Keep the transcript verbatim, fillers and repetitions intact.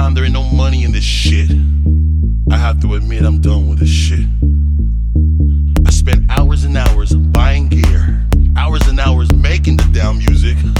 time there ain't no money in this shit, I have to admit I'm done with this shit. I spent hours and hours buying gear, hours and hours making the damn music.